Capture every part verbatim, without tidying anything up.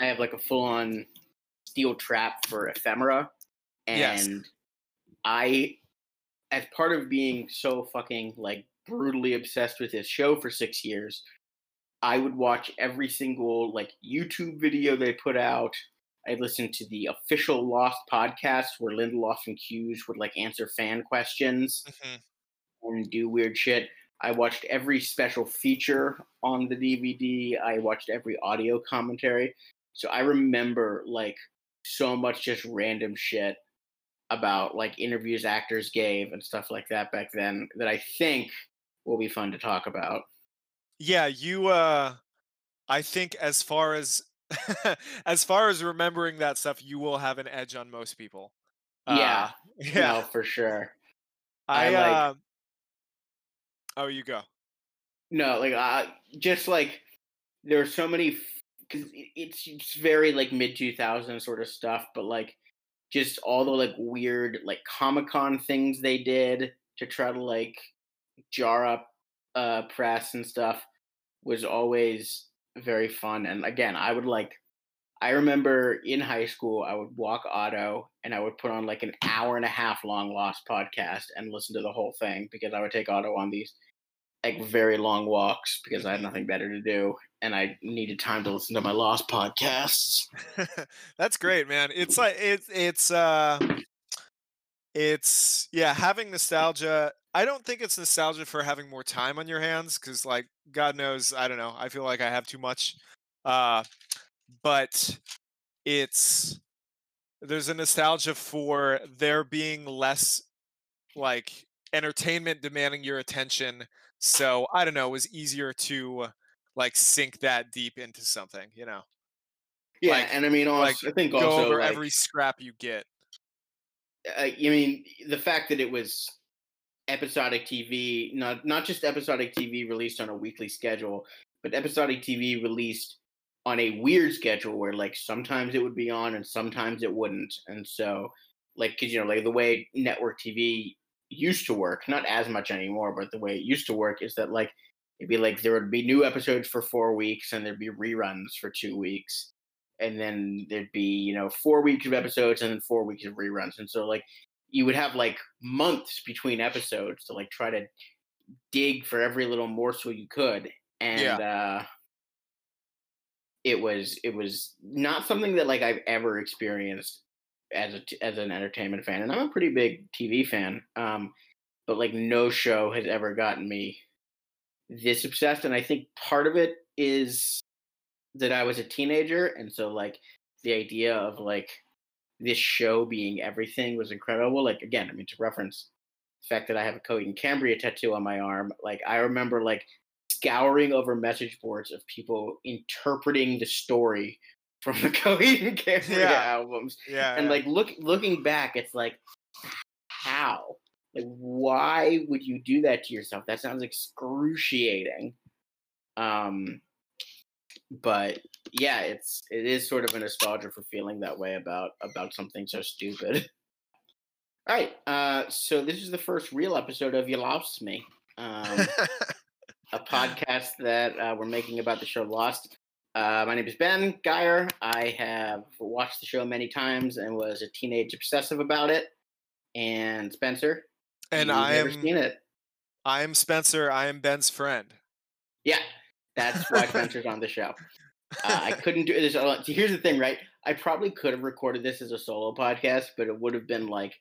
I have like a full-on steel trap for ephemera. And yes. I, as part of being so fucking like brutally obsessed with this show for six years, I would watch every single like YouTube video they put out. I'd listen to the official Lost podcast where Lindelof and Cuse would like answer fan questions mm-hmm. and do weird shit. I watched every special feature on the D V D. I watched every audio commentary. So I remember like so much just random shit about like interviews actors gave and stuff like that back then that I think will be fun to talk about. Yeah, you, uh, I think as far as, as far as remembering that stuff, you will have an edge on most people. Yeah. Uh, yeah, no, for sure. I, I like, uh, oh, you go. No, like, uh, just like, there are so many, because it's, it's very like mid two thousands sort of stuff, but like, just all the like weird like Comic Con things they did to try to like jar up uh, press and stuff was always very fun. And again, I would like, I remember in high school, I would walk auto and I would put on like an hour and a half long Lost podcast and listen to the whole thing because I would take auto on these like very long walks because I had nothing better to do and I needed time to listen to my Lost podcasts. That's great, man. It's like, it's, it's, uh, it's, yeah, having nostalgia. I don't think it's nostalgia for having more time on your hands. Cause like, God knows, I don't know. I feel like I have too much, uh, but it's, there's a nostalgia for there being less like entertainment demanding your attention. So I don't know, it was easier to like sink that deep into something, you know? Yeah. Like, and I mean, also, like, I think go also over like, every scrap you get. I mean, the fact that it was episodic T V, not not just episodic T V released on a weekly schedule, but episodic T V released on a weird schedule where like sometimes it would be on and sometimes it wouldn't. And so like, cause you know, like the way network T V used to work, not as much anymore, but the way it used to work is that like, it'd be like, there would be new episodes for four weeks and there'd be reruns for two weeks. And then there'd be, you know, four weeks of episodes and then four weeks of reruns. And so like, you would have like months between episodes to like try to dig for every little morsel you could. And yeah. uh, it was, it was not something that like I've ever experienced as a, as an entertainment fan. And I'm a pretty big T V fan. Um, but like no show has ever gotten me this obsessed. And I think part of it is that I was a teenager. And so like the idea of like, this show being everything was incredible. Like, again, I mean, to reference the fact that I have a Cody and Cambria tattoo on my arm, like, I remember, like, scouring over message boards of people interpreting the story from the Cody and Cambria yeah. albums. Yeah, and, yeah. like, look, looking back, it's like, how? Like, why would you do that to yourself? That sounds excruciating. Um, but... yeah, it's it is sort of a nostalgia for feeling that way about about something so stupid. All right, uh, so this is the first real episode of You Lost Me, um, a podcast that uh, we're making about the show Lost. Uh, my name is Ben Geyer. I have watched the show many times and was a teenage obsessive about it. And Spencer, and I am. Seen it. I am Spencer. I am Ben's friend. Yeah, that's why Spencer's on the show. uh, I couldn't do this. Here's the thing, right? I probably could have recorded this as a solo podcast, but it would have been like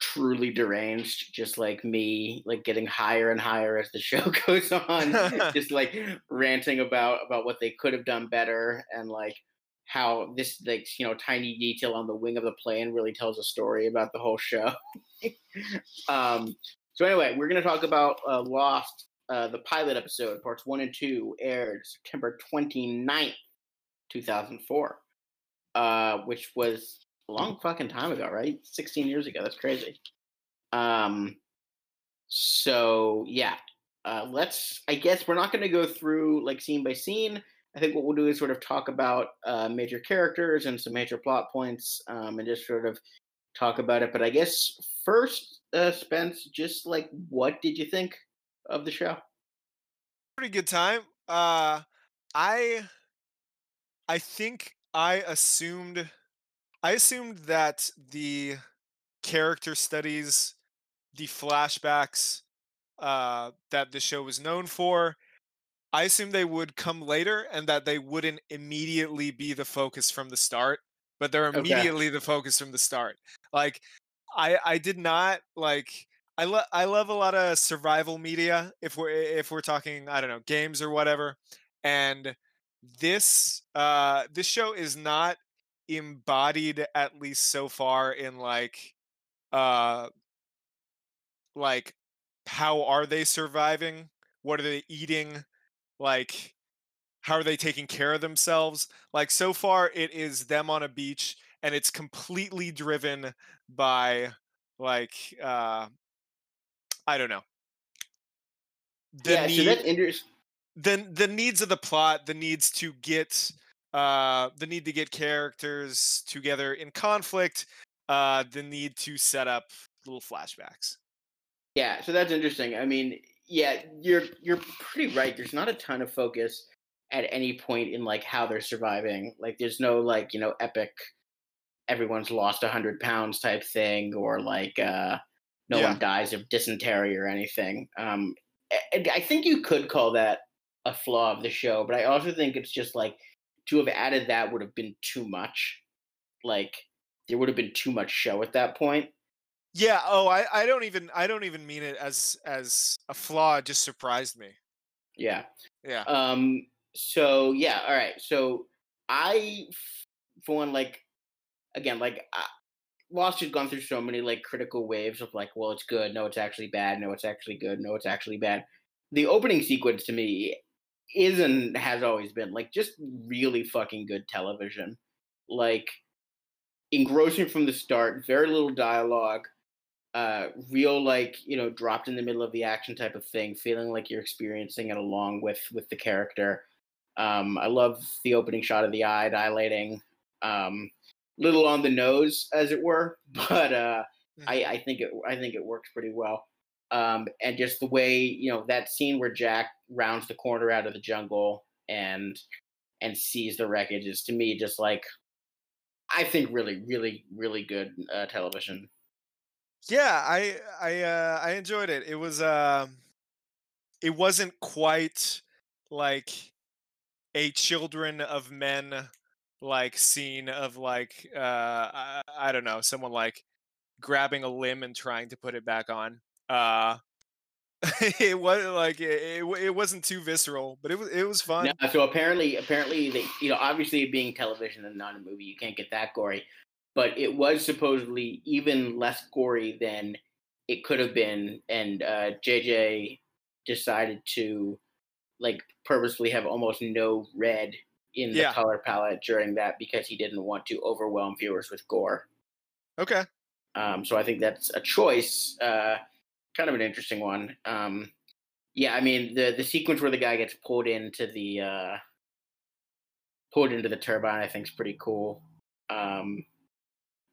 truly deranged, just like me, like getting higher and higher as the show goes on, just like ranting about, about what they could have done better and like how this, like, you know, tiny detail on the wing of the plane really tells a story about the whole show. um, so anyway, we're going to talk about uh, Lost. Uh, the pilot episode, parts one and two, aired September twenty-ninth, two thousand four, uh, which was a long fucking time ago, right? sixteen years ago. That's crazy. Um, so, yeah. Uh, let's, I guess we're not going to go through, like, scene by scene. I think what we'll do is sort of talk about uh, major characters and some major plot points um, and just sort of talk about it. But I guess first, uh, Spence, just, like, what did you think of the show? Pretty good time. Uh, I, I think I assumed, I assumed that the character studies, the flashbacks uh, that the show was known for, I assumed they would come later and that they wouldn't immediately be the focus from the start. But they're immediately okay. the focus from the start. Like, I I did not like. I love I love a lot of survival media. If we're if we're talking, I don't know, games or whatever. And this uh, this show is not embodied, at least so far, in like, uh, like how are they surviving? What are they eating? Like, how are they taking care of themselves? Like, so far, it is them on a beach, and it's completely driven by like. Uh, I don't know. The yeah, need, so that's interesting. The the needs of the plot, the needs to get, uh, the need to get characters together in conflict, uh, the need to set up little flashbacks. Yeah, so that's interesting. I mean, yeah, you're you're pretty right. There's not a ton of focus at any point in like how they're surviving. Like, there's no like you know epic, everyone's lost a hundred pounds type thing, or like. Uh, No yeah. one dies of dysentery or anything. Um, I think you could call that a flaw of the show, but I also think it's just like to have added that would have been too much. Like, there would have been too much show at that point. Yeah. Oh, I, I don't even I don't even mean it as as a flaw. It just surprised me. Yeah. Yeah. Um. So yeah. All right. So I, for one, like, again, like. I, Lost has gone through so many like critical waves of like, well, it's good. No, it's actually bad. No, it's actually good. No, it's actually bad. The opening sequence to me is and has always been like just really fucking good television. Like, engrossing from the start, very little dialogue, uh, real like, you know, dropped in the middle of the action type of thing, feeling like you're experiencing it along with, with the character. Um, I love the opening shot of the eye dilating. Um, little on the nose, as it were, but uh, I, I think it I think it works pretty well. Um, and just the way, you know, that scene where Jack rounds the corner out of the jungle and and sees the wreckage is, to me, just like, I think really, really, really good uh, television. Yeah, I I uh, I enjoyed it. It was uh, it wasn't quite like a Children of Men. Like scene of like uh I, I don't know, someone like grabbing a limb and trying to put it back on. Uh it was like it, it, it wasn't too visceral, but it was it was fun. No, so apparently apparently they, you know, obviously being television and not a movie, you can't get that gory, but it was supposedly even less gory than it could have been, and uh J J decided to like purposely have almost no red in the yeah. color palette during that because he didn't want to overwhelm viewers with gore. Okay. Um, so I think that's a choice, uh, kind of an interesting one. Um, yeah, I mean, the the sequence where the guy gets pulled into the uh, pulled into the turbine, I think, is pretty cool. Um,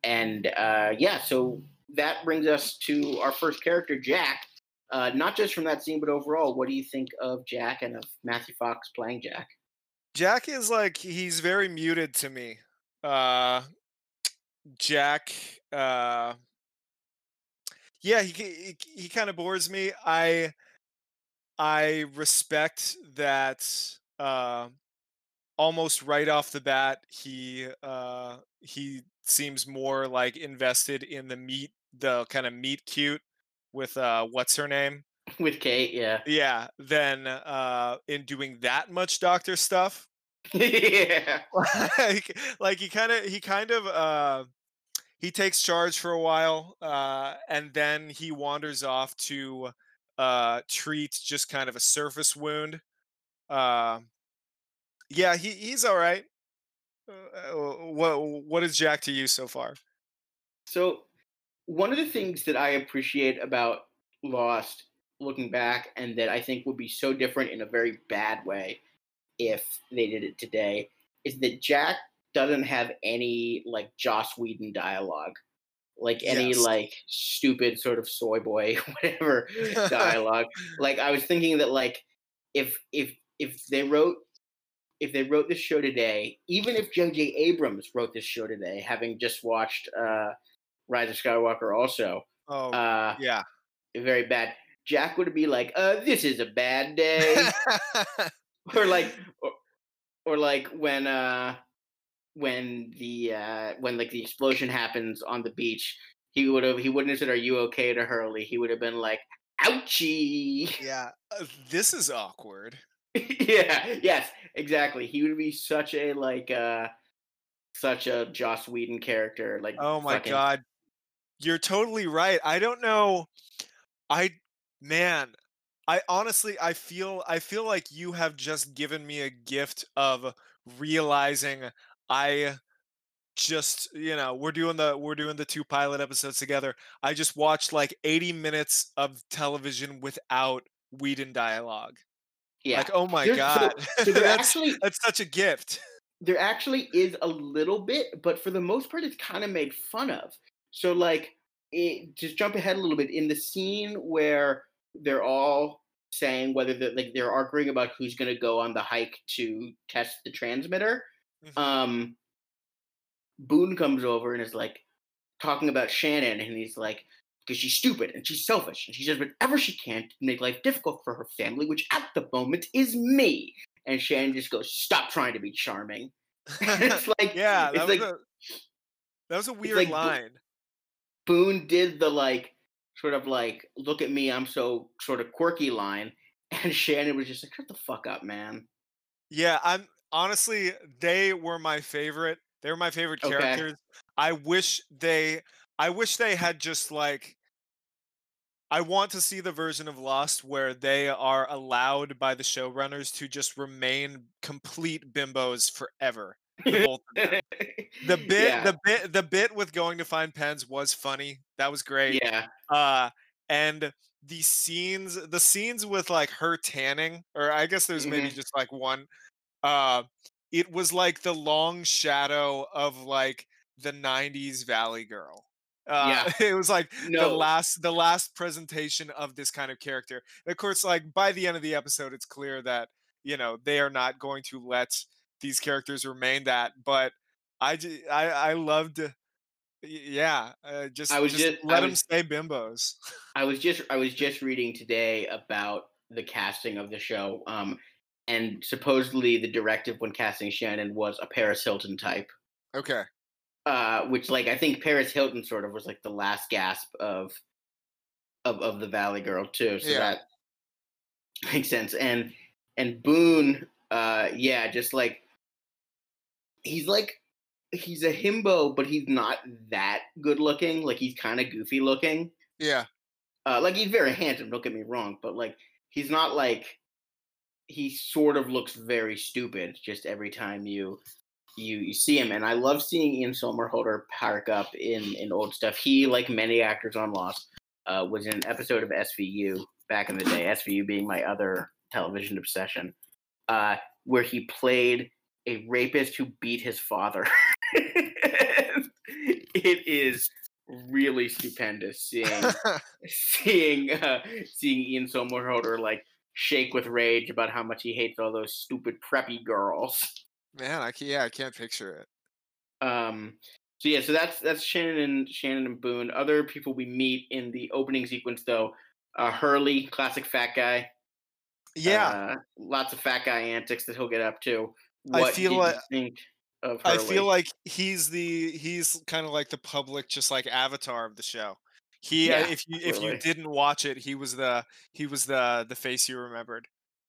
and uh, yeah, so that brings us to our first character, Jack. Uh, not just from that scene, but overall, what do you think of Jack and of Matthew Fox playing Jack? Jack is like, he's very muted to me. Uh, Jack, uh, yeah, he he, he kind of bores me. I I respect that. Uh, almost right off the bat, he uh, he seems more like invested in the meet, the kind of meet cute with uh, what's her name. With Kate, yeah. Yeah, then uh, in doing that much doctor stuff. yeah. Like, like he kind of, he kind of, uh, he takes charge for a while, uh, and then he wanders off to uh, treat just kind of a surface wound. Uh, yeah, he he's all right. Uh, what what is Jack to you so far? So, one of the things that I appreciate about Lost, looking back, and that I think would be so different in a very bad way if they did it today, is that Jack doesn't have any like Joss Whedon dialogue, like any yes. like stupid sort of soy boy whatever dialogue. Like, I was thinking that like if if if they wrote if they wrote this show today, even if J J Abrams wrote this show today, having just watched uh, Rise of Skywalker also. Oh, uh, yeah. Very bad. Jack would be like, uh, this is a bad day. or like, or, or like when, uh, when the, uh, when like the explosion happens on the beach, he would have, he wouldn't have said, are you okay to Hurley? He would have been like, ouchie. Yeah. Uh, this is awkward. Yeah. Yes, exactly. He would be such a, like, uh, such a Joss Whedon character. Like, oh my fucking- God. You're totally right. I don't know. I, man, I honestly, I feel, I feel like you have just given me a gift of realizing I just, you know, we're doing the, we're doing the two pilot episodes together. I just watched like eighty minutes of television without Whedon dialogue. Yeah. Like, oh my There's, God. So, so that's, actually, that's such a gift. There actually is a little bit, but for the most part, it's kind of made fun of. So, like, it, just jump ahead a little bit. In the scene where they're all saying whether they're, like, they're arguing about who's going to go on the hike to test the transmitter, mm-hmm. um, Boone comes over and is, like, talking about Shannon. And he's like, because she's stupid and she's selfish. And she does whatever she can to make life difficult for her family, which at the moment is me. And Shannon just goes, stop trying to be charming. It's like, yeah, that, it's was like, a, that was a weird like, line. Boone did the, like, sort of, like, look at me, I'm so sort of quirky line, and Shannon was just like, shut the fuck up, man. Yeah, I'm, honestly, they were my favorite. They were my favorite characters. Okay. I wish they, I wish they had just, like, I want to see the version of Lost where they are allowed by the showrunners to just remain complete bimbos forever. The bit, yeah. the bit, the bit with going to find pens was funny. That was great. Yeah. Uh, and the scenes, the scenes with like her tanning, or I guess there's mm-hmm. maybe just like one. Uh, it was like the long shadow of like the nineties Valley Girl. Uh, yeah. It was like no. the last, the last presentation of this kind of character. And of course, like by the end of the episode, it's clear that you know they are not going to let these characters remain that, but I, I, I loved, yeah, uh, just, I was just, just let I was, them stay bimbos. I was just, I was just reading today about the casting of the show, um, and supposedly the directive when casting Shannon was a Paris Hilton type. Okay. Uh, which, like, I think Paris Hilton sort of was like the last gasp of, of, of the Valley Girl too. So yeah. that makes sense. And, and Boone, uh, yeah, just like. He's like, he's a himbo, but he's not that good looking. Like, he's kind of goofy looking. Yeah. Uh, like, he's very handsome, don't get me wrong. But, like, he's not like, he sort of looks very stupid just every time you you, you see him. And I love seeing Ian Somerhalder park up in, in old stuff. He, like many actors on Lost, uh, was in an episode of S V U back in the day. S V U being my other television obsession. Uh, where he played a rapist who beat his father. It is really stupendous seeing seeing uh, seeing Ian Somerhalder like shake with rage about how much he hates all those stupid preppy girls. Man, I can't, yeah, I can't picture it. Um. So yeah, so that's that's Shannon and Shannon and Boone. Other people we meet in the opening sequence though, uh, Hurley, classic fat guy. Yeah, uh, lots of fat guy antics that he'll get up to. What I feel like think of Hurley? I feel like he's the he's kind of like the public, just like avatar of the show. He, yeah, if you absolutely. if you didn't watch it, he was the he was the the face you remembered.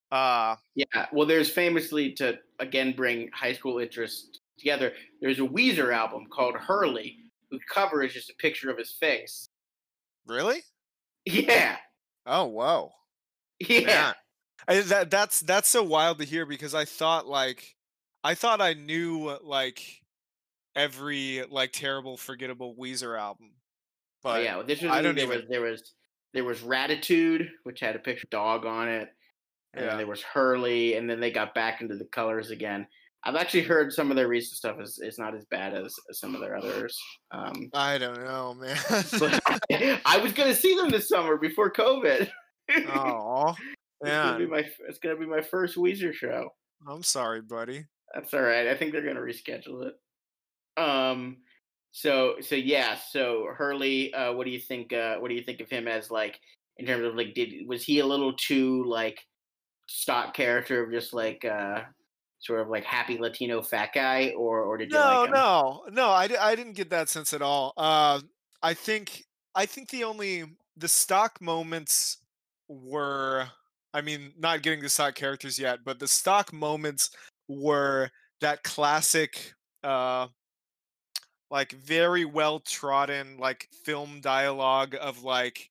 Uh yeah. Well, there's famously to again bring high school interest together. There's a Weezer album called Hurley, whose cover is just a picture of his face. Really? Yeah. Oh whoa. Yeah. Man. I, that that's that's so wild to hear because I thought like I thought I knew like every like terrible forgettable Weezer album, but oh, yeah, well, this was I don't there even... was there was there was Ratitude, which had a picture of a dog on it, and yeah. then there was Hurley, and then they got back into the colors again. I've actually heard some of their recent stuff is, is not as bad as, as some of their others. Um, I don't know, man. I, I was gonna see them this summer before COVID. Oh. Yeah, it's gonna be my it's gonna be my first Weezer show. I'm sorry, buddy. That's all right. I think they're going to reschedule it. Um. So so yeah. So Hurley, uh, what do you think? Uh, what do you think of him as, like, in terms of, like, did was he a little too, like, stock character of just, like, uh, sort of like happy Latino fat guy, or or did you no, like him? No, no, no. I, I didn't get that sense at all. Uh, I think I think the only the stock moments were, I mean, not getting the stock characters yet, but the stock moments were that classic, uh, like, very well trodden, like, film dialogue of, like,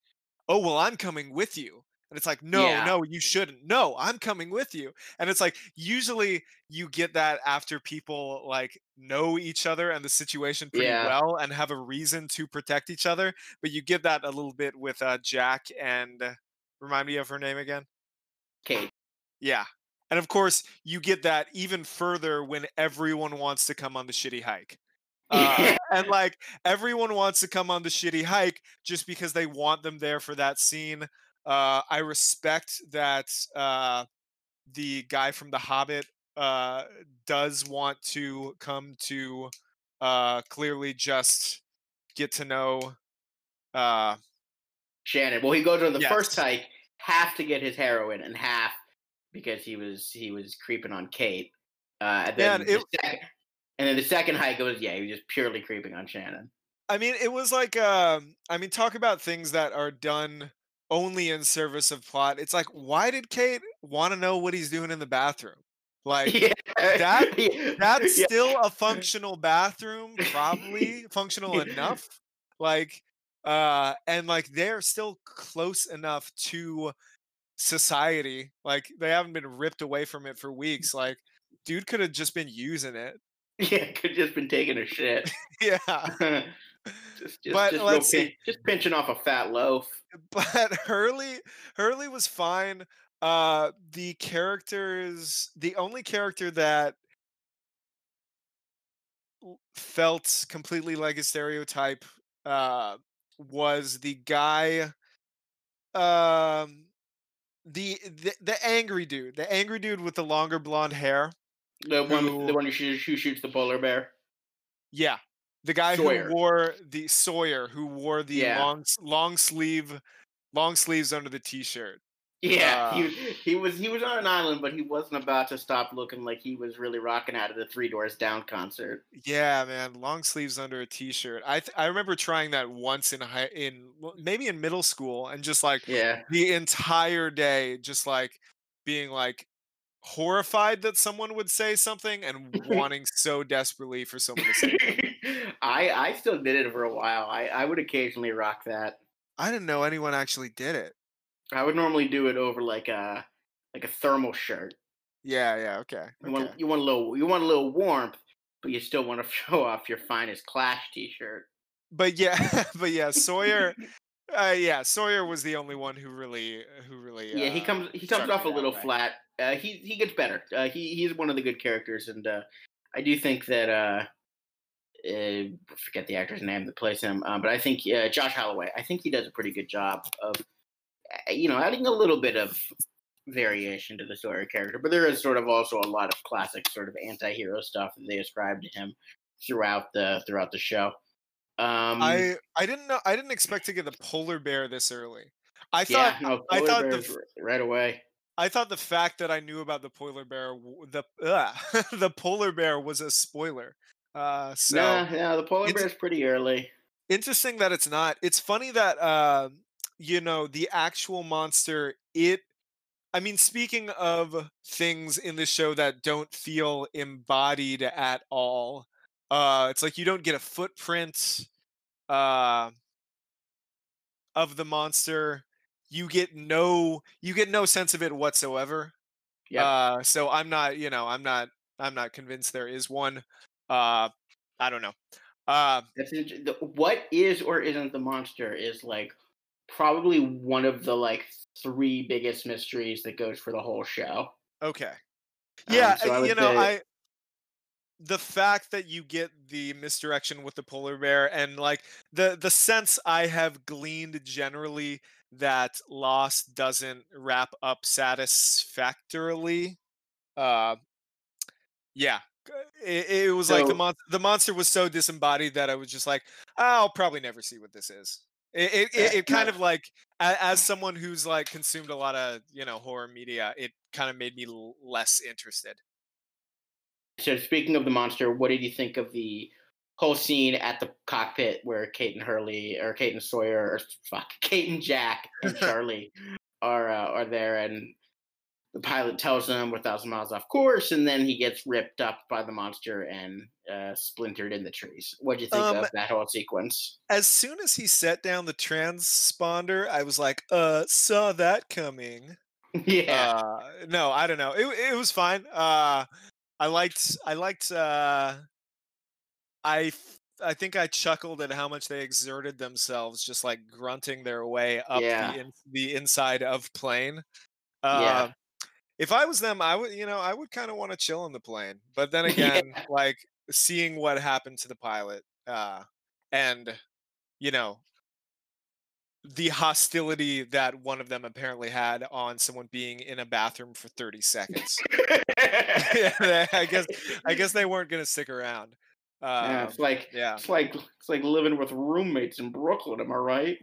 oh, well, I'm coming with you. And it's like, no, yeah. no, you shouldn't. No, I'm coming with you. And it's like, usually you get that after people, like, know each other and the situation pretty yeah. well and have a reason to protect each other. But you get that a little bit with uh, Jack and uh, remind me of her name again. Kate. Yeah. And of course, you get that even further when everyone wants to come on the shitty hike. Uh, and, like, everyone wants to come on the shitty hike just because they want them there for that scene. Uh, I respect that uh, the guy from The Hobbit uh, does want to come to uh, clearly just get to know uh, Shannon. Well, he goes on the yes. first hike, half to get his heroin, and half because he was he was creeping on Kate. Uh, and, then Man, the it, second, and then the second hike goes, yeah, he was just purely creeping on Shannon. I mean, it was like, uh, I mean, talk about things that are done only in service of plot. It's like, why did Kate want to know what he's doing in the bathroom? Like, yeah. that that's yeah. still a functional bathroom, probably functional enough. Like, uh, and, like, they're still close enough to society. Like, they haven't been ripped away from it for weeks. Like, dude could have just been using it. Yeah, could have just been taking a shit. yeah. Just, just, but just, let's pin- see. just pinching off a fat loaf. But Hurley, Hurley was fine. Uh, the characters, the only character that felt completely like a stereotype uh, was the guy, um, the, the the angry dude, the angry dude with the longer blonde hair, the one who, the one who shoots, who shoots the polar bear. Yeah. The guy Sawyer. who wore the Sawyer, who wore the yeah. long, long sleeve, long sleeves under the t-shirt. Yeah, uh, he, he was he was on an island, but he wasn't about to stop looking like he was really rocking out of the Three Doors Down concert. Yeah, man, long sleeves under a t-shirt. I th- I remember trying that once in high, in maybe in middle school, and just like yeah. the entire day, just like being like horrified that someone would say something and wanting so desperately for someone to say something. I, I still did it for a while. I, I would occasionally rock that. I didn't know anyone actually did it. I would normally do it over like a like a thermal shirt. Yeah, yeah, okay. You okay. want you want a little you want a little warmth, but you still want to show off your finest Clash t-shirt. But yeah, but yeah, Sawyer, uh, yeah, Sawyer was the only one who really who really. Yeah, uh, he comes he comes off a little way. flat. Uh, he he gets better. Uh, he he's one of the good characters, and uh, I do think that. Uh, Uh, forget the actor's name that plays him, um, but I think uh, Josh Holloway. I think he does a pretty good job of, you know, adding a little bit of variation to the Sawyer character. But there is sort of also a lot of classic sort of anti-hero stuff that they ascribe to him throughout the throughout the show. Um, I I didn't know I didn't expect to get the polar bear this early. I thought yeah, no, I thought the, right away. I thought the fact that I knew about the polar bear the uh, the polar bear was a spoiler. Uh, so yeah, yeah, the polar bear is pretty early. Interesting that it's not. It's funny that uh, you know, the actual monster. It, I mean, speaking of things in the show that don't feel embodied at all, uh, it's like you don't get a footprint uh, of the monster. You get no, you get no sense of it whatsoever. Yeah. Uh, so I'm not, you know, I'm not, I'm not convinced there is one. Uh, I don't know. Uh, That's the, what is or isn't the monster is like probably one of the like three biggest mysteries that goes for the whole show. Okay. Yeah, um, so you know, say... I the fact that you get the misdirection with the polar bear and like the the sense I have gleaned generally that Lost doesn't wrap up satisfactorily. Uh, Yeah. It, it was so, like the, mon the monster was so disembodied that I was just like, I'll probably never see what this is. It, it, it, it kind of like, as someone who's like consumed a lot of, you know, horror media, it kind of made me l less interested. So speaking of the monster, what did you think of the whole scene at the cockpit where Kate and Hurley, or Kate and Sawyer, or fuck, Kate and Jack and Charlie are, uh, are there, and the pilot tells them we're a thousand miles off course, and then he gets ripped up by the monster and uh, splintered in the trees. What do you think um, of that whole sequence? As soon as he set down the transponder, I was like, "Uh, saw that coming." Yeah. Uh, no, I don't know. It it was fine. Uh, I liked. I liked. Uh, I I think I chuckled at how much they exerted themselves, just like grunting their way up yeah. the in, the inside of plane. Uh, yeah. If I was them, I would, you know, I would kind of want to chill on the plane. But then again, yeah. like seeing what happened to the pilot, uh, and you know, the hostility that one of them apparently had on someone being in a bathroom for thirty seconds. yeah, I guess, I guess they weren't gonna stick around. Uh, yeah, it's like, yeah, it's like, it's like living with roommates in Brooklyn. Am I right?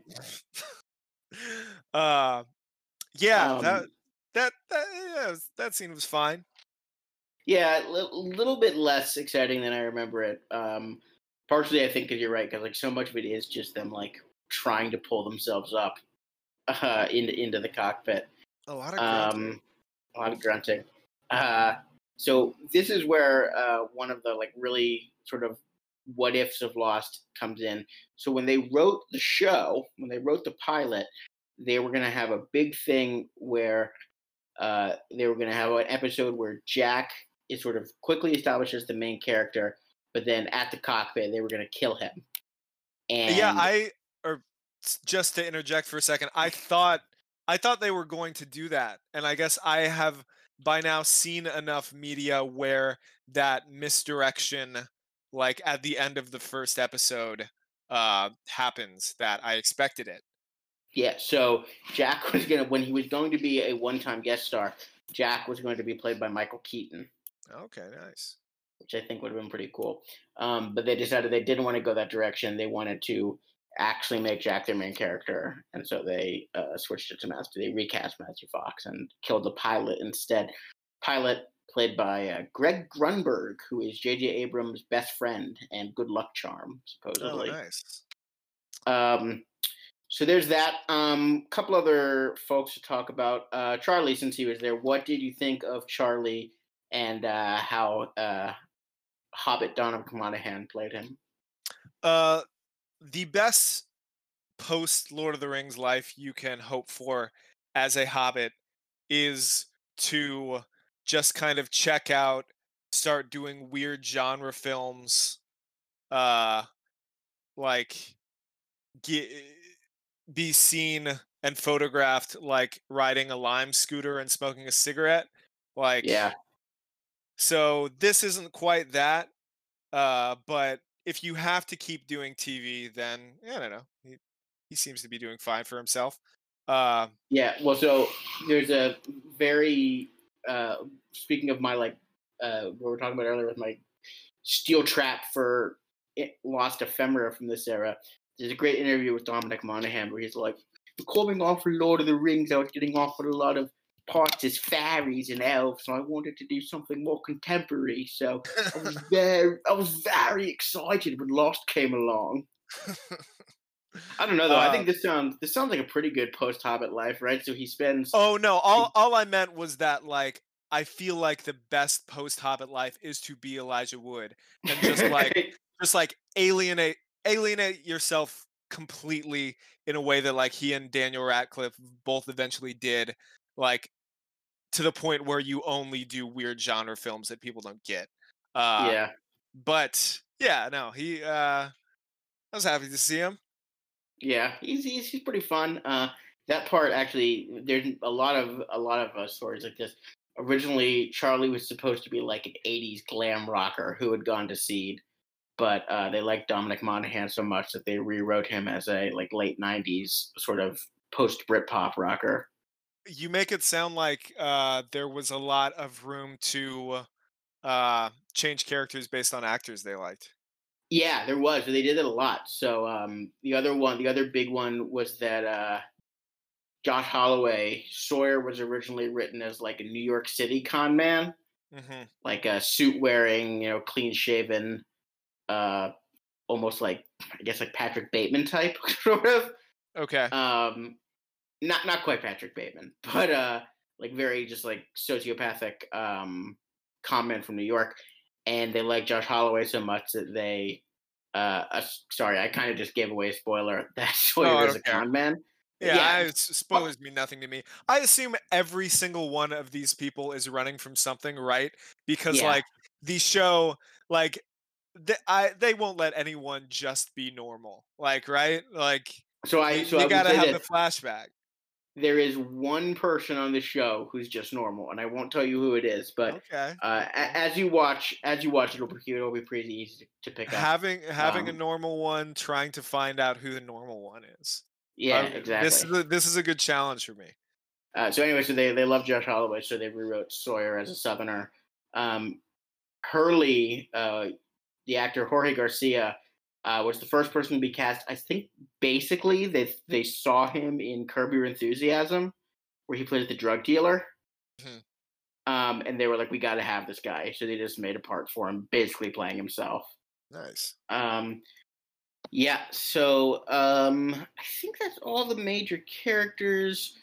uh, yeah. Um, that, That that, yeah, that scene was fine. Yeah, a little bit less exciting than I remember it. Um, partially, I think, because you're right, because like so much of it is just them like trying to pull themselves up uh, into into the cockpit. A lot of grunting. Um, a lot of grunting. Uh, so this is where uh, one of the like really sort of what ifs of Lost comes in. So when they wrote the show, when they wrote the pilot, they were going to have a big thing where Uh, they were going to have an episode where Jack is sort of quickly established as the main character, but then at the cockpit, they were going to kill him. And yeah, I, or just to interject for a second, I thought, I thought they were going to do that. And I guess I have by now seen enough media where that misdirection, like at the end of the first episode, uh, happens, that I expected it. Yeah, so Jack was going to, when he was going to be a one-time guest star, Jack was going to be played by Michael Keaton. Okay, nice. Which I think would have been pretty cool. Um, but they decided they didn't want to go that direction. They wanted to actually make Jack their main character. And so they uh, switched it to Matthew. They recast Matthew Fox and killed the pilot instead. Pilot played by uh, Greg Grunberg, who is J J Abrams' best friend and good luck charm, supposedly. Oh, nice. Um... So there's that. Um, couple other folks to talk about. Uh, Charlie, since he was there, what did you think of Charlie and uh, how uh, Hobbit Dominic Monaghan played him? Uh, the best post Lord of the Rings life you can hope for as a Hobbit is to just kind of check out, start doing weird genre films, uh, like get. be seen and photographed like riding a Lime scooter and smoking a cigarette. Like, yeah. So this isn't quite that. Uh, but if you have to keep doing T V, then I don't know. He, he seems to be doing fine for himself. Uh, yeah. Well, so there's a very, uh, speaking of my, like, uh, what we were talking about earlier with my steel trap for it, Lost ephemera from this era. There's a great interview with Dominic Monaghan where he's like, coming off Lord of the Rings, I was getting offered a lot of parts as fairies and elves, and I wanted to do something more contemporary. So I was very, I was very excited when Lost came along. I don't know though. Uh, I think this sounds this sounds like a pretty good post-Hobbit life, right? So he spends. Oh no! All all I meant was that like I feel like the best post-Hobbit life is to be Elijah Wood and just like just like alienate. alienate yourself completely in a way that like he and Daniel Radcliffe both eventually did, like to the point where you only do weird genre films that people don't get. Uh, yeah. But yeah, no, he, uh, I was happy to see him. Yeah. He's, he's, he's pretty fun. Uh, that part actually, there's a lot of, a lot of uh, stories like this. Originally, Charlie was supposed to be like an eighties glam rocker who had gone to Seed. But uh, they liked Dominic Monaghan so much that they rewrote him as a like late nineties sort of post Britpop rocker. You make it sound like uh, there was a lot of room to uh, change characters based on actors they liked. Yeah, there was. They did it a lot. So um, the other one, the other big one was that uh, Josh Holloway, Sawyer was originally written as like a New York City con man, mm-hmm. like a suit wearing, you know, clean shaven, uh, almost like, I guess like Patrick Bateman type, sort of. Okay. Um, not not quite Patrick Bateman, but uh, like very just like sociopathic um, con man from New York. And they like Josh Holloway so much that they, uh, uh, sorry, I kind of just gave away a spoiler. That Sawyer oh, is a con man. Yeah, yeah. I, spoilers mean nothing to me. I assume every single one of these people is running from something, right? Because, yeah. like, the show, like, they, I, they won't let anyone just be normal. Like, right? Like, so I, so you I gotta have the flashback. There is one person on the show who's just normal, and I won't tell you who it is. But okay. uh, a- as you watch, as you watch, it'll, it'll be pretty easy to pick up. Having having um, a normal one, trying to find out who the normal one is. Yeah, um, exactly. This is a, this is a good challenge for me. Uh, so anyway, so they they love Josh Holloway, so they rewrote Sawyer as a Southerner. Um, Hurley, uh, the actor Jorge Garcia. Uh, was the first person to be cast. I think basically they they saw him in Curb Your Enthusiasm, where he plays the drug dealer, mm-hmm. um, and they were like, "We got to have this guy." So they just made a part for him, basically playing himself. Nice. Um, yeah. So um, I think that's all the major characters.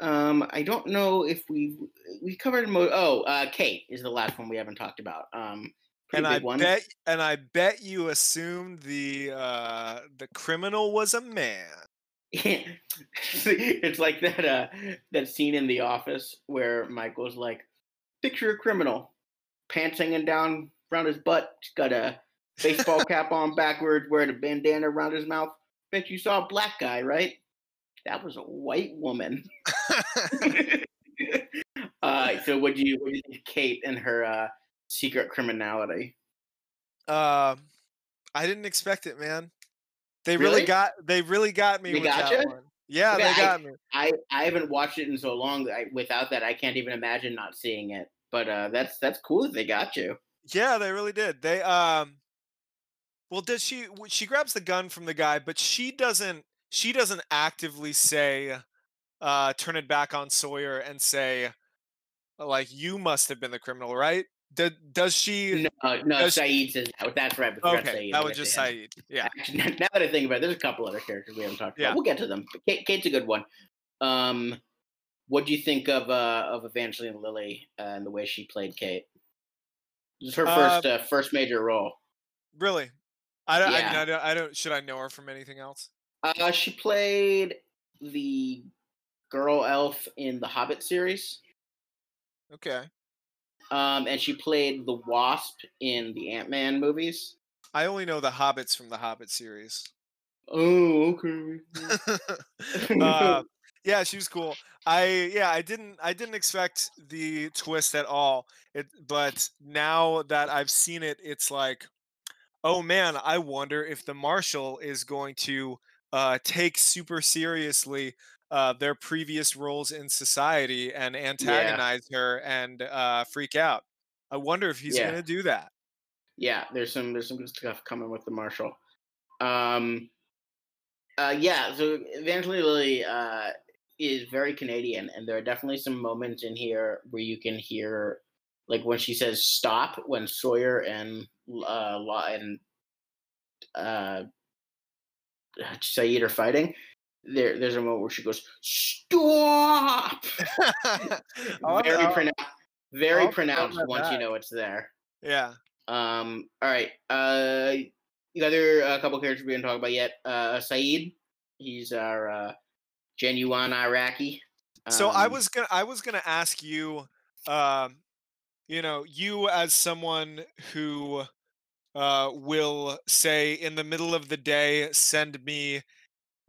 Um, I don't know if we we covered. Mo- oh, uh, Kate is the last one we haven't talked about. Um, And I one. bet, and I bet you assumed the uh, the criminal was a man. It's like that uh, that scene in The Office where Michael's like, "Picture a criminal, pants hanging down around his butt, he's got a baseball cap on backwards, wearing a bandana around his mouth. Bet you saw a black guy, right? That was a white woman." uh, so, what do you what do you think, Kate and her? Uh, Secret criminality. Uh, I didn't expect it, man. They really, really got they really got me they with got that you? one. Yeah, okay, they got I, me. I, I haven't watched it in so long. That I, without that, I can't even imagine not seeing it. But uh, that's that's cool that they got you. Yeah, they really did. They um, well, does she? She grabs the gun from the guy, but she doesn't. She doesn't actively say, uh, turn it back on Sawyer and say, like, you must have been the criminal, right? Does, does she? No, no. Does Saeed she, says that. That's right. Okay, Saeed, that was right just Saeed. Yeah. Actually, now that I think about it, there's a couple other characters we haven't talked yeah. about. We'll get to them. Kate, Kate's a good one. Um, what do you think of uh, of Evangeline Lilly uh, and the way she played Kate? This is her first uh, uh, first major role. Really? I don't, yeah. I, I don't. I don't. Should I know her from anything else? Uh, she played the girl elf in the Hobbit series. Okay. Um, and she played the Wasp in the Ant-Man movies. I only know the Hobbits from the Hobbit series. Oh, okay. uh, yeah, she was cool. I yeah, I didn't I didn't expect the twist at all. It, but now that I've seen it, it's like, oh man, I wonder if the Marshal is going to uh, take super seriously Uh, their previous roles in society and antagonize yeah. her and uh, freak out. I wonder if he's yeah. going to do that. Yeah, there's some there's some good stuff coming with the Marshal. Um, uh, yeah, so Evangeline Lilly uh, is very Canadian, and there are definitely some moments in here where you can hear, like when she says "stop," when Sawyer and uh, and uh, Saeed are fighting. There, there's a moment where she goes, "Stop!" I'll, very I'll, pronou- very I'll pronounced once that. You know it's there. Yeah. Um. All right. Uh, the other uh, couple characters we didn't talk about yet. Uh, Saeed. He's our uh, genuine Iraqi. Um, so I was gonna, I was gonna ask you, um, you know, you as someone who, uh, will say in the middle of the day, send me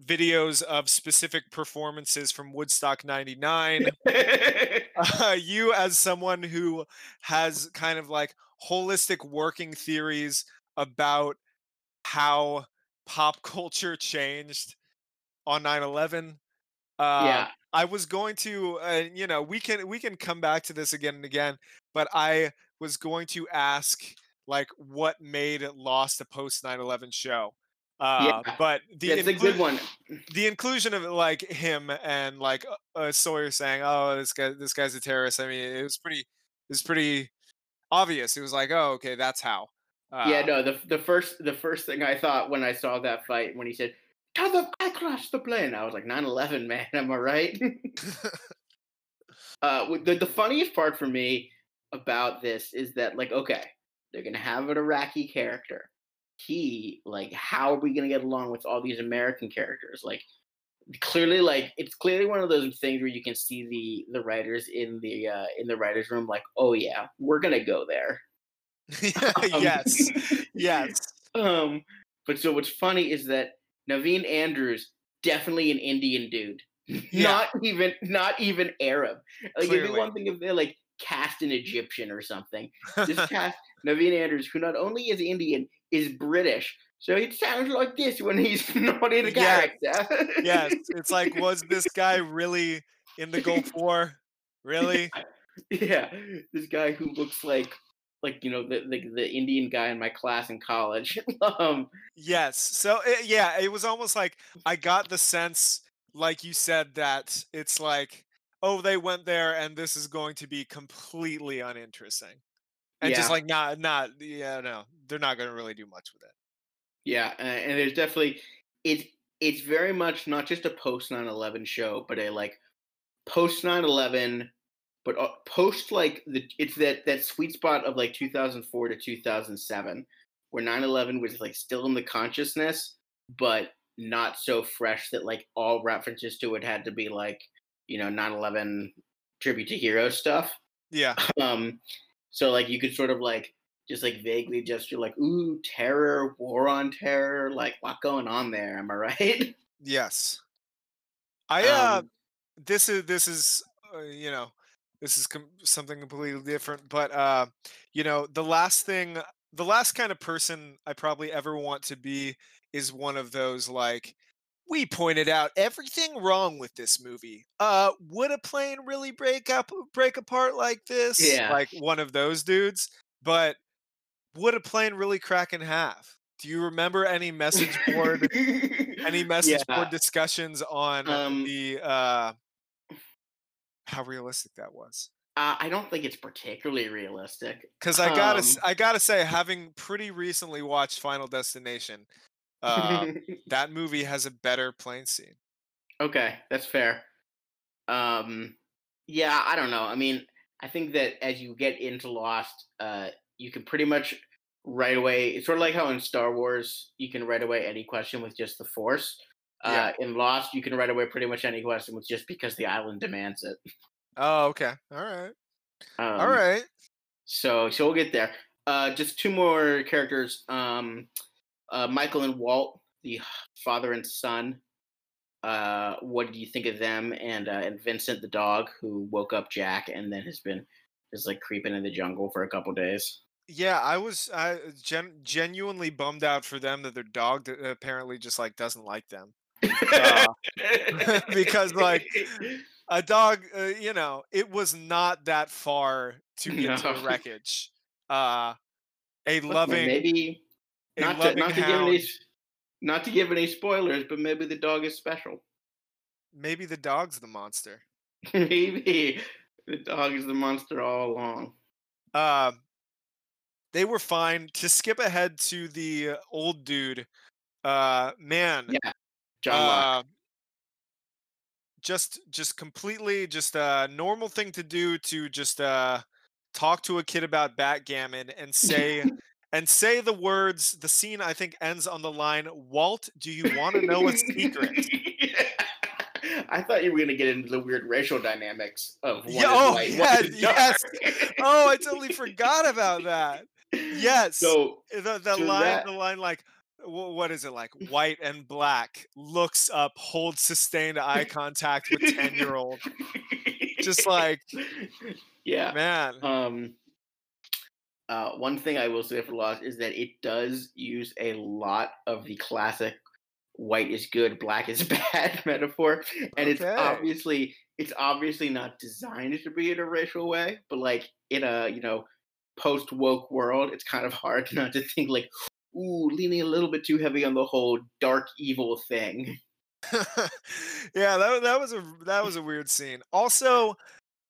videos of specific performances from Woodstock ninety-nine. uh, you as someone who has kind of like holistic working theories about how pop culture changed on nine eleven. Uh, yeah. I was going to, uh, you know, we can, we can come back to this again and again, but I was going to ask like what made Lost a post nine eleven show. Uh, yeah. But the That's a good one. The inclusion of like him and like uh, Sawyer saying, "Oh, this guy, this guy's a terrorist." I mean, it was pretty, it was pretty obvious. It was like, "Oh, okay, that's how." Uh, yeah, no. The the first the first thing I thought when I saw that fight when he said, "How the I crashed the plane," I was like, nine eleven, man. Am I right? uh, the the funniest part for me about this is that like, okay, they're gonna have an Iraqi character. He like, how are we gonna get along with all these American characters? Like, clearly, like it's clearly one of those things where you can see the the writers in the uh, in the writers' room, like, oh yeah, we're gonna go there. um, yes, yes. Um, but so what's funny is that Naveen Andrews, definitely an Indian dude, yeah. not even not even Arab. Like, it'd be one thing if they like cast an Egyptian or something. Just cast Naveen Andrews, who not only is Indian. Is British, so it sounds like this when he's not in a character. Yes. Yes, it's like, was this guy really in the Gulf War? Really? Yeah, this guy who looks like, like you know, the the, the Indian guy in my class in college. um, yes. So it, yeah, it was almost like I got the sense, like you said, that it's like, oh, they went there, and this is going to be completely uninteresting. And yeah. just like not, not, yeah, no, they're not going to really do much with it. Yeah, and, and there's definitely it's it's very much not just a post nine eleven show, but a like post nine eleven, but post like the it's that that sweet spot of like two thousand four to two thousand seven, where nine eleven was like still in the consciousness, but not so fresh that like all references to it had to be like, you know, nine eleven tribute to hero stuff. Yeah. Um. So, like, you could sort of, like, just, like, vaguely gesture, like, ooh, terror, war on terror, like, what going on there, am I right? Yes. I, um, uh, this is, this is, uh, you know, this is com- something completely different, but, uh, you know, the last thing, the last kind of person I probably ever want to be is one of those, like, we pointed out everything wrong with this movie. Uh, would a plane really break up, break apart like this? Yeah. Like one of those dudes. But would a plane really crack in half? Do you remember any message board, any message yeah. board discussions on um, the uh, how realistic that was? Uh, I don't think it's particularly realistic. Because I gotta, um, I gotta say, having pretty recently watched Final Destination. Uh, that movie has a better plane scene. Okay, that's fair. Um, yeah, I don't know. I mean, I think that as you get into Lost, uh, you can pretty much right away. It's sort of like how in Star Wars you can right away any question with just the Force. Uh, yeah. In Lost, you can right away pretty much any question with just because the island demands it. Oh, okay. All right. Um, All right. So, so we'll get there. Uh, just two more characters. Um. Uh, Michael and Walt, the father and son. Uh, what do you think of them? And uh, and Vincent, the dog, who woke up Jack and then has been just like creeping in the jungle for a couple days. Yeah, I was I gen- genuinely bummed out for them that their dog apparently just like doesn't like them. Uh, because like a dog, uh, you know, it was not that far to get no. to the wreckage. Uh, a Look, loving maybe. Not to, not, to give any, not to give any spoilers, but maybe the dog is special. Maybe the dog's the monster. Maybe the dog is the monster all along. Uh, they were fine. To skip ahead to the old dude, uh, man. Yeah, John Locke. Uh, just, just completely, just a normal thing to do to just uh, talk to a kid about backgammon and say... And say the words, the scene, I think, ends on the line, Walt, do you want to know a secret? Yeah. I thought you were going to get into the weird racial dynamics of one yeah, oh, white, yeah, one yes. Oh, I totally forgot about that. Yes. So The, the so line, that... the line like, what is it like? White and black, looks up, holds sustained eye contact with ten-year-old. Just like, yeah, man. Um. Uh, one thing I will say for Lost is that it does use a lot of the classic "white is good, black is bad" metaphor, and okay. it's obviously it's obviously not designed to be in a racial way, but like in a you know post-woke world, it's kind of hard not to think like, ooh, leaning a little bit too heavy on the whole dark evil thing. Yeah, that that was a that was a weird scene. Also,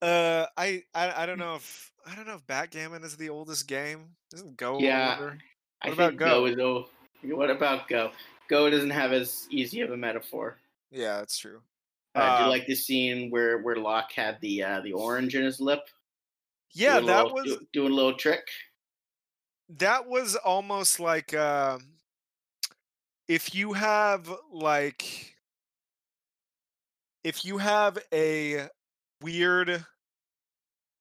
uh, I, I I don't know if I don't know if backgammon is the oldest game. Doesn't Go yeah, older? What I about think Go? Go is old. What about Go? Go doesn't have as easy of a metaphor. Yeah, that's true. Uh, uh, do you like the scene where, where Locke had the uh, the orange in his lip? Yeah, that little, was do, doing a little trick. That was almost like uh, if you have like. If you have a weird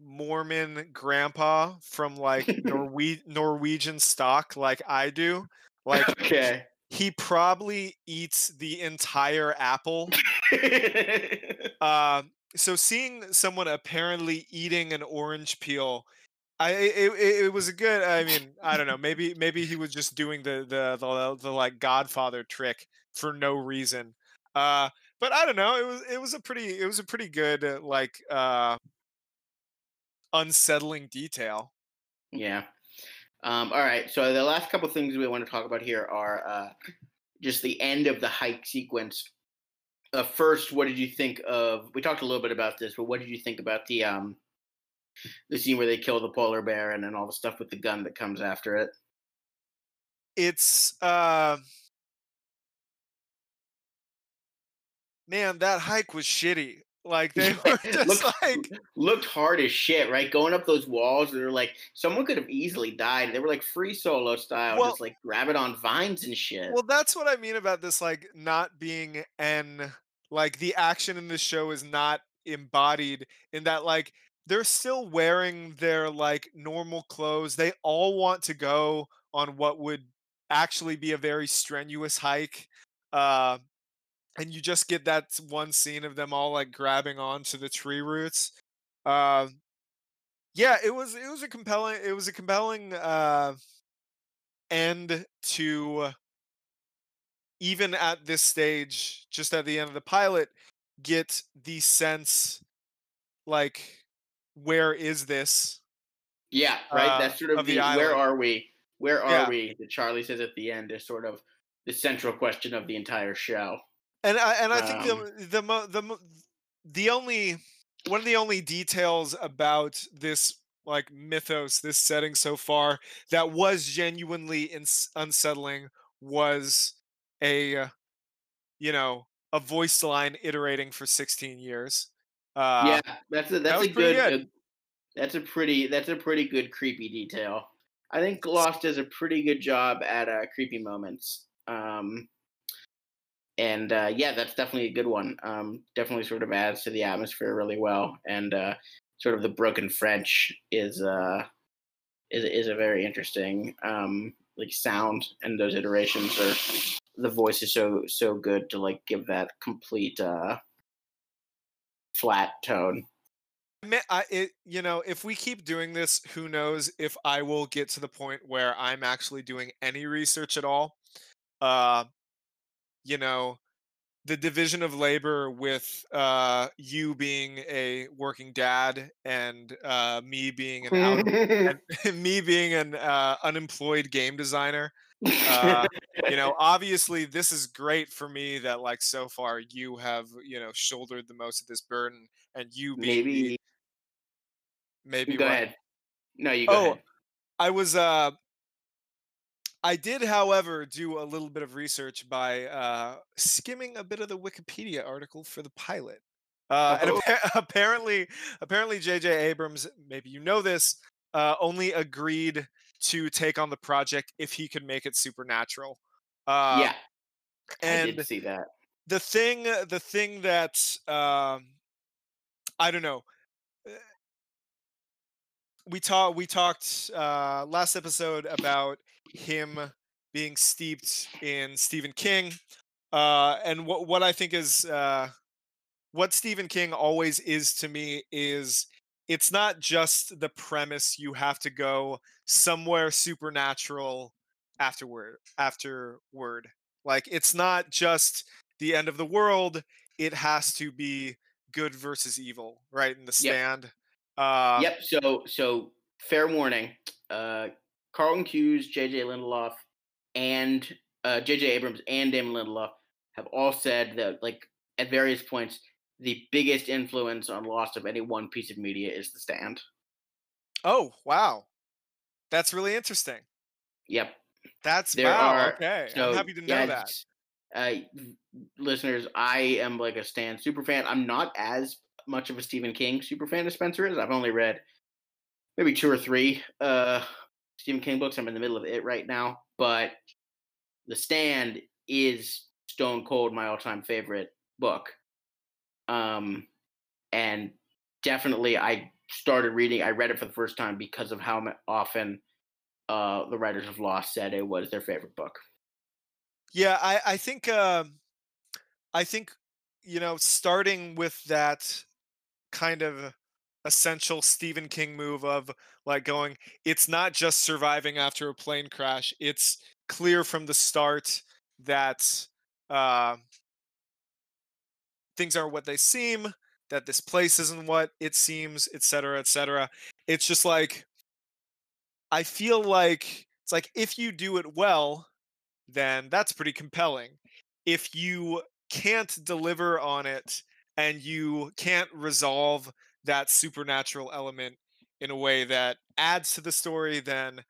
Mormon grandpa from like Norwe- Norwegian stock, like I do, like okay. he probably eats the entire apple. uh, so seeing someone apparently eating an orange peel, I it, it, it was a good. I mean, I don't know. Maybe maybe he was just doing the the the, the like Godfather trick for no reason. Uh, But I don't know. It was it was a pretty it was a pretty good uh, like uh, unsettling detail. Yeah. Um, all right. So the last couple things we want to talk about here are uh, just the end of the hike sequence. Uh, first, what did you think of? We talked a little bit about this, but what did you think about the um, the scene where they kill the polar bear and then all the stuff with the gun that comes after it? It's. Uh... Man, that hike was shitty. Like they were just looked, like looked hard as shit, right? Going up those walls, they were like someone could have easily died. They were like free solo style, well, just like grab it on vines and shit. Well, that's what I mean about this, like not being an like the action in this show is not embodied in that like they're still wearing their like normal clothes. They all want to go on what would actually be a very strenuous hike. Uh And you just get that one scene of them all like grabbing onto the tree roots. Uh, yeah, it was it was a compelling it was a compelling uh, end to even at this stage, just at the end of the pilot, get the sense like where is this? Yeah, right. Uh, That's sort of, of the, the where are we? Where are yeah. we? That Charlie says at the end is sort of the central question of the entire show. And I and I think um, the, the the the only one of the only details about this like mythos, this setting so far that was genuinely ins- unsettling was a you know a voice line iterating for sixteen years. Uh, yeah, that's a, that's that a good. good. A, that's a pretty that's a pretty good creepy detail. I think Lost does a pretty good job at uh, creepy moments. Um, And uh, yeah, that's definitely a good one. Um, definitely sort of adds to the atmosphere really well. And uh, sort of the broken French is uh, is is a very interesting um, like sound. And those iterations are the voice is so so good to like give that complete uh, flat tone. I mean, I, it, you know, if we keep doing this, who knows if I will get to the point where I'm actually doing any research at all. Uh, You know, the division of labor with uh, you being a working dad and uh, me being an out- and me being an uh, unemployed game designer. Uh, you know, obviously this is great for me that like so far you have you know shouldered the most of this burden and you being maybe the, maybe go what? ahead. No, you go oh, ahead. I was. Uh, I did, however, do a little bit of research by uh, skimming a bit of the Wikipedia article for the pilot. Uh, oh. And ap- apparently, apparently, J J Abrams, maybe you know this, uh, only agreed to take on the project if he could make it supernatural. Uh, yeah, and I did see that. The thing, the thing that um, I don't know. We talked. We talked uh, last episode about him being steeped in Stephen King, uh, and what what I think is uh, what Stephen King always is to me is it's not just the premise. You have to go somewhere supernatural afterward. Afterward, like it's not just the end of the world. It has to be good versus evil, right? In The Stand. Yep. Uh, yep. So, so fair warning. uh, Carlton Cuse, J J Lindelof, and uh, J J Abrams and Damon Lindelof have all said that, like, at various points, the biggest influence on Lost of any one piece of media is The Stand. Oh, wow. That's really interesting. Yep. That's, there wow, are, okay. So, I'm happy to know yeah, that. Uh, listeners, I am like a Stan superfan. I'm not as much of a Stephen King superfan as Spencer is. I've only read maybe two or three uh, Stephen King books. I'm in the middle of it right now. But The Stand is stone cold my all-time favorite book. Um, and definitely I started reading, I read it for the first time because of how often uh, the writers of Lost said it was their favorite book. Yeah, I, I think, uh, I think, you know, starting with that kind of essential Stephen King move of like going, it's not just surviving after a plane crash. It's clear from the start that uh, things aren't what they seem, that this place isn't what it seems, et cetera, et cetera. It's just like, I feel like it's like, if you do it well, then that's pretty compelling. If you can't deliver on it and you can't resolve that supernatural element in a way that adds to the story, then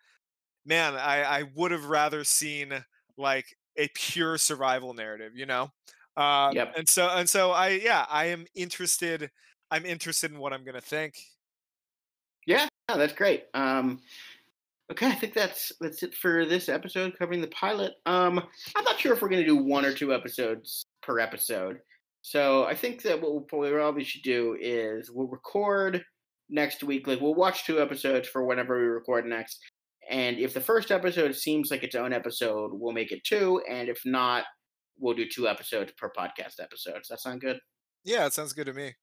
man, I, I would have rather seen like a pure survival narrative, you know? Uh, yep. And so, and so I, yeah, I am interested. I'm interested in what I'm going to think. Yeah, no, that's great. Um, Okay, I think that's that's it for this episode covering the pilot. Um, I'm not sure if we're going to do one or two episodes per episode. So I think that what we'll probably should do is we'll record next week. Like, we'll watch two episodes for whenever we record next. And if the first episode seems like its own episode, we'll make it two. And if not, we'll do two episodes per podcast episode. Does that sound good? Yeah, it sounds good to me.